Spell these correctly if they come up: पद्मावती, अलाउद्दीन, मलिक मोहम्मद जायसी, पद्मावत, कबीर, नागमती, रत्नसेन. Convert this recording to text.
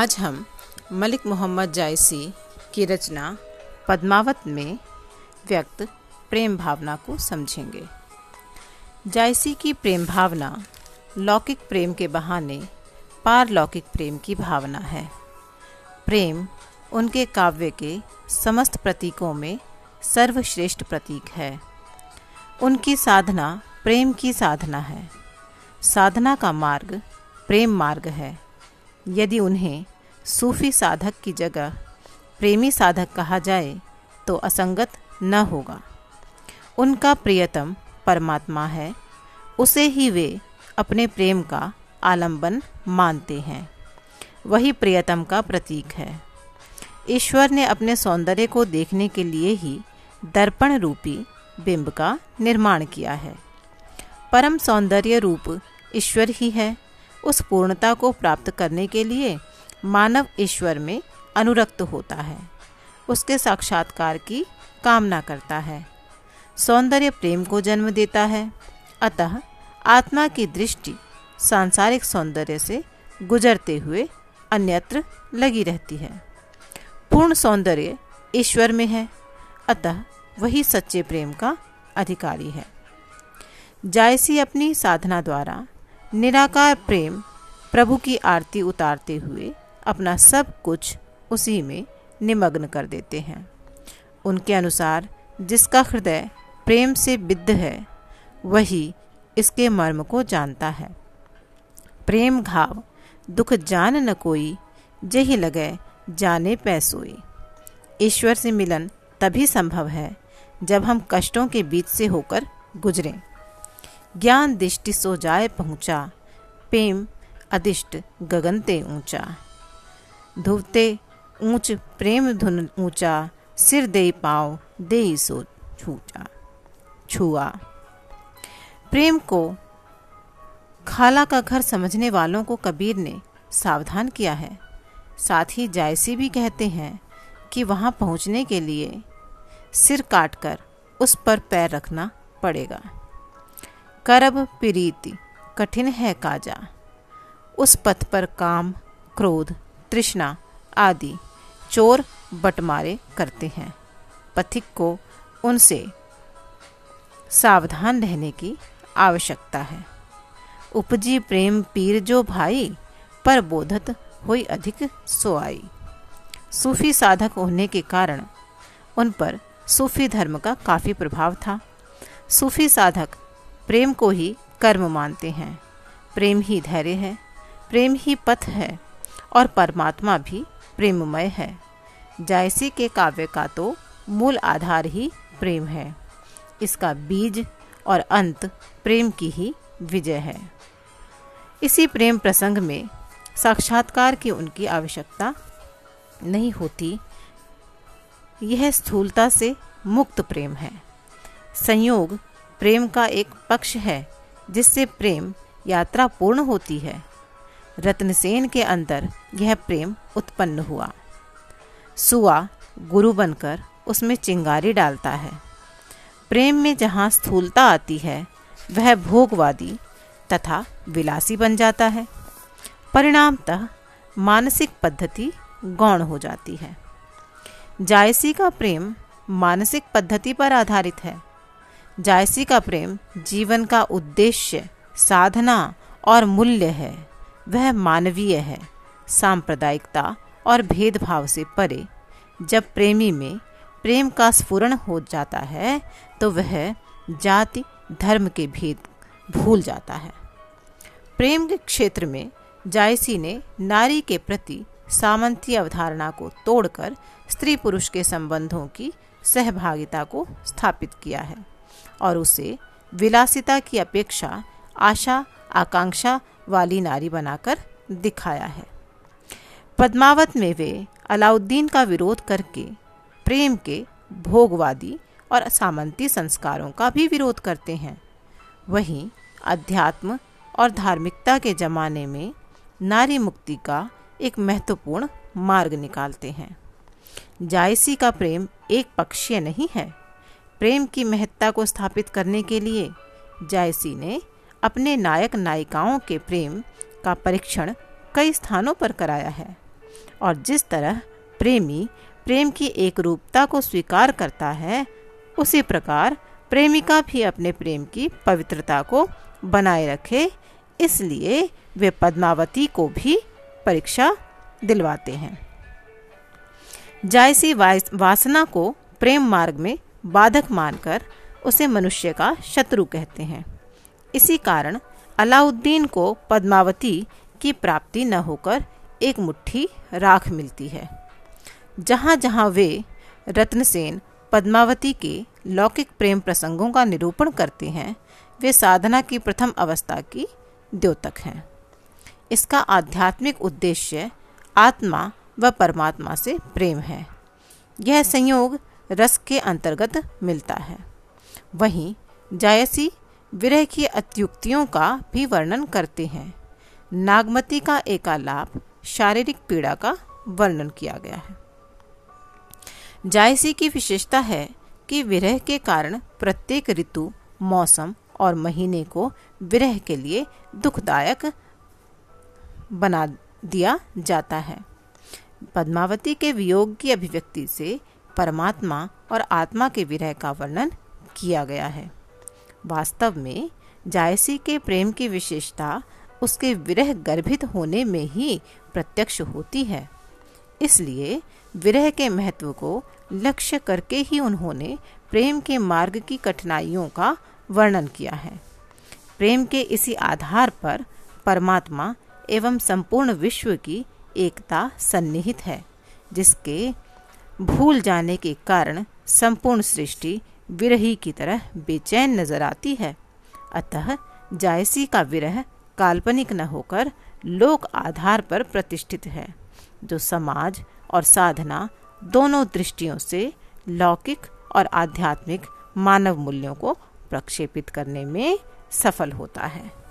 आज हम मलिक मोहम्मद जायसी की रचना पद्मावत में व्यक्त प्रेम भावना को समझेंगे। जायसी की प्रेम भावना लौकिक प्रेम के बहाने पारलौकिक प्रेम की भावना है। प्रेम उनके काव्य के समस्त प्रतीकों में सर्वश्रेष्ठ प्रतीक है। उनकी साधना प्रेम की साधना है। साधना का मार्ग प्रेम मार्ग है। यदि उन्हें सूफी साधक की जगह प्रेमी साधक कहा जाए तो असंगत न होगा। उनका प्रियतम परमात्मा है, उसे ही वे अपने प्रेम का आलंबन मानते हैं। वही प्रियतम का प्रतीक है। ईश्वर ने अपने सौंदर्य को देखने के लिए ही दर्पण रूपी बिंब का निर्माण किया है। परम सौंदर्य रूप ईश्वर ही है। उस पूर्णता को प्राप्त करने के लिए मानव ईश्वर में अनुरक्त होता है, उसके साक्षात्कार की कामना करता है। सौंदर्य प्रेम को जन्म देता है। अतः आत्मा की दृष्टि सांसारिक सौंदर्य से गुजरते हुए अन्यत्र लगी रहती है। पूर्ण सौंदर्य ईश्वर में है, अतः वही सच्चे प्रेम का अधिकारी है। जायसी अपनी साधना द्वारा निराकार प्रेम प्रभु की आरती उतारते हुए अपना सब कुछ उसी में निमग्न कर देते हैं। उनके अनुसार जिसका हृदय प्रेम से बिद्ध है वही इसके मर्म को जानता है। प्रेम घाव दुख जान न कोई, जेहि लगे जाने पैसोई। ईश्वर से मिलन तभी संभव है जब हम कष्टों के बीच से होकर गुजरें। ज्ञान दिष्टि सो जाए पहुँचा, प्रेम अदिष्ट गगनते ऊंचा। धुवते ऊंच प्रेम धुन ऊंचा, सिर दे पाँव दे सो छुआ। प्रेम को खाला का घर समझने वालों को कबीर ने सावधान किया है। साथ ही जायसी भी कहते हैं कि वहाँ पहुँचने के लिए सिर काटकर उस पर पैर रखना पड़ेगा। करब प्रीति कठिन है काजा, उस पथ पर काम क्रोध तृष्णा आदि चोर बटमारे करते हैं। पथिक को उनसे सावधान रहने की आवश्यकता है। उपजी प्रेम पीर जो भाई, पर बोधत होई अधिक सोआई। सूफी साधक होने के कारण उन पर सूफी धर्म का काफ़ी प्रभाव था। सूफी साधक प्रेम को ही कर्म मानते हैं। प्रेम ही धैर्य है, प्रेम ही पथ है और परमात्मा भी प्रेममय है। जायसी के काव्य का तो मूल आधार ही प्रेम है। इसका बीज और अंत प्रेम की ही विजय है। इसी प्रेम प्रसंग में साक्षात्कार की उनकी आवश्यकता नहीं होती। यह स्थूलता से मुक्त प्रेम है। संयोग प्रेम का एक पक्ष है जिससे प्रेम यात्रा पूर्ण होती है। रत्नसेन के अंदर यह प्रेम उत्पन्न हुआ। सुआ गुरु बनकर उसमें चिंगारी डालता है। प्रेम में जहाँ स्थूलता आती है वह भोगवादी तथा विलासी बन जाता है। परिणामतः मानसिक पद्धति गौण हो जाती है। जायसी का प्रेम मानसिक पद्धति पर आधारित है। जायसी का प्रेम जीवन का उद्देश्य साधना और मूल्य है। वह मानवीय है, सांप्रदायिकता और भेदभाव से परे। जब प्रेमी में प्रेम का स्फुरण हो जाता है तो वह जाति धर्म के भेद भूल जाता है। प्रेम के क्षेत्र में जायसी ने नारी के प्रति सामंती अवधारणा को तोड़कर स्त्री पुरुष के संबंधों की सहभागिता को स्थापित किया है और उसे विलासिता की अपेक्षा आशा आकांक्षा वाली नारी बनाकर दिखाया है। पद्मावत में वे अलाउद्दीन का विरोध करके प्रेम के भोगवादी और सामंती संस्कारों का भी विरोध करते हैं। वहीं अध्यात्म और धार्मिकता के जमाने में नारी मुक्ति का एक महत्वपूर्ण मार्ग निकालते हैं। जायसी का प्रेम एक पक्षीय नहीं है। प्रेम की महत्ता को स्थापित करने के लिए जायसी ने अपने नायक नायिकाओं के प्रेम का परीक्षण कई स्थानों पर कराया है। और जिस तरह प्रेमी प्रेम की एक रूपता को स्वीकार करता है, उसी प्रकार प्रेमिका भी अपने प्रेम की पवित्रता को बनाए रखे, इसलिए वे पद्मावती को भी परीक्षा दिलवाते हैं। जायसी वासना को प्रेम मार्ग में बाधक मानकर उसे मनुष्य का शत्रु कहते हैं। इसी कारण अलाउद्दीन को पद्मावती की प्राप्ति न होकर एक मुट्ठी राख मिलती है। जहाँ जहाँ वे रत्नसेन पद्मावती के लौकिक प्रेम प्रसंगों का निरूपण करते हैं, वे साधना की प्रथम अवस्था की द्योतक हैं। इसका आध्यात्मिक उद्देश्य आत्मा व परमात्मा से प्रेम है। यह संयोग रस के अंतर्गत मिलता है। वहीं जायसी विरह की अत्युक्तियों का भी वर्णन करते हैं। नागमती का एकालाप शारीरिक पीड़ा का वर्णन किया गया है। जायसी की विशेषता है कि विरह के कारण प्रत्येक ऋतु, मौसम और महीने को विरह के लिए दुखदायक बना दिया जाता है। पद्मावती के वियोग की अभिव्यक्ति से परमात्मा और आत्मा के विरह का वर्णन किया गया है। वास्तव में जायसी के प्रेम की विशेषता उसके विरह गर्भित होने में ही प्रत्यक्ष होती है। इसलिए विरह के महत्व को लक्ष्य करके ही उन्होंने प्रेम के मार्ग की कठिनाइयों का वर्णन किया है। प्रेम के इसी आधार पर परमात्मा एवं संपूर्ण विश्व की एकता सन्निहित है, जिसके भूल जाने के कारण संपूर्ण सृष्टि विरही की तरह बेचैन नजर आती है। अतः जायसी का विरह काल्पनिक न होकर लोक आधार पर प्रतिष्ठित है, जो समाज और साधना दोनों दृष्टियों से लौकिक और आध्यात्मिक मानव मूल्यों को प्रक्षेपित करने में सफल होता है।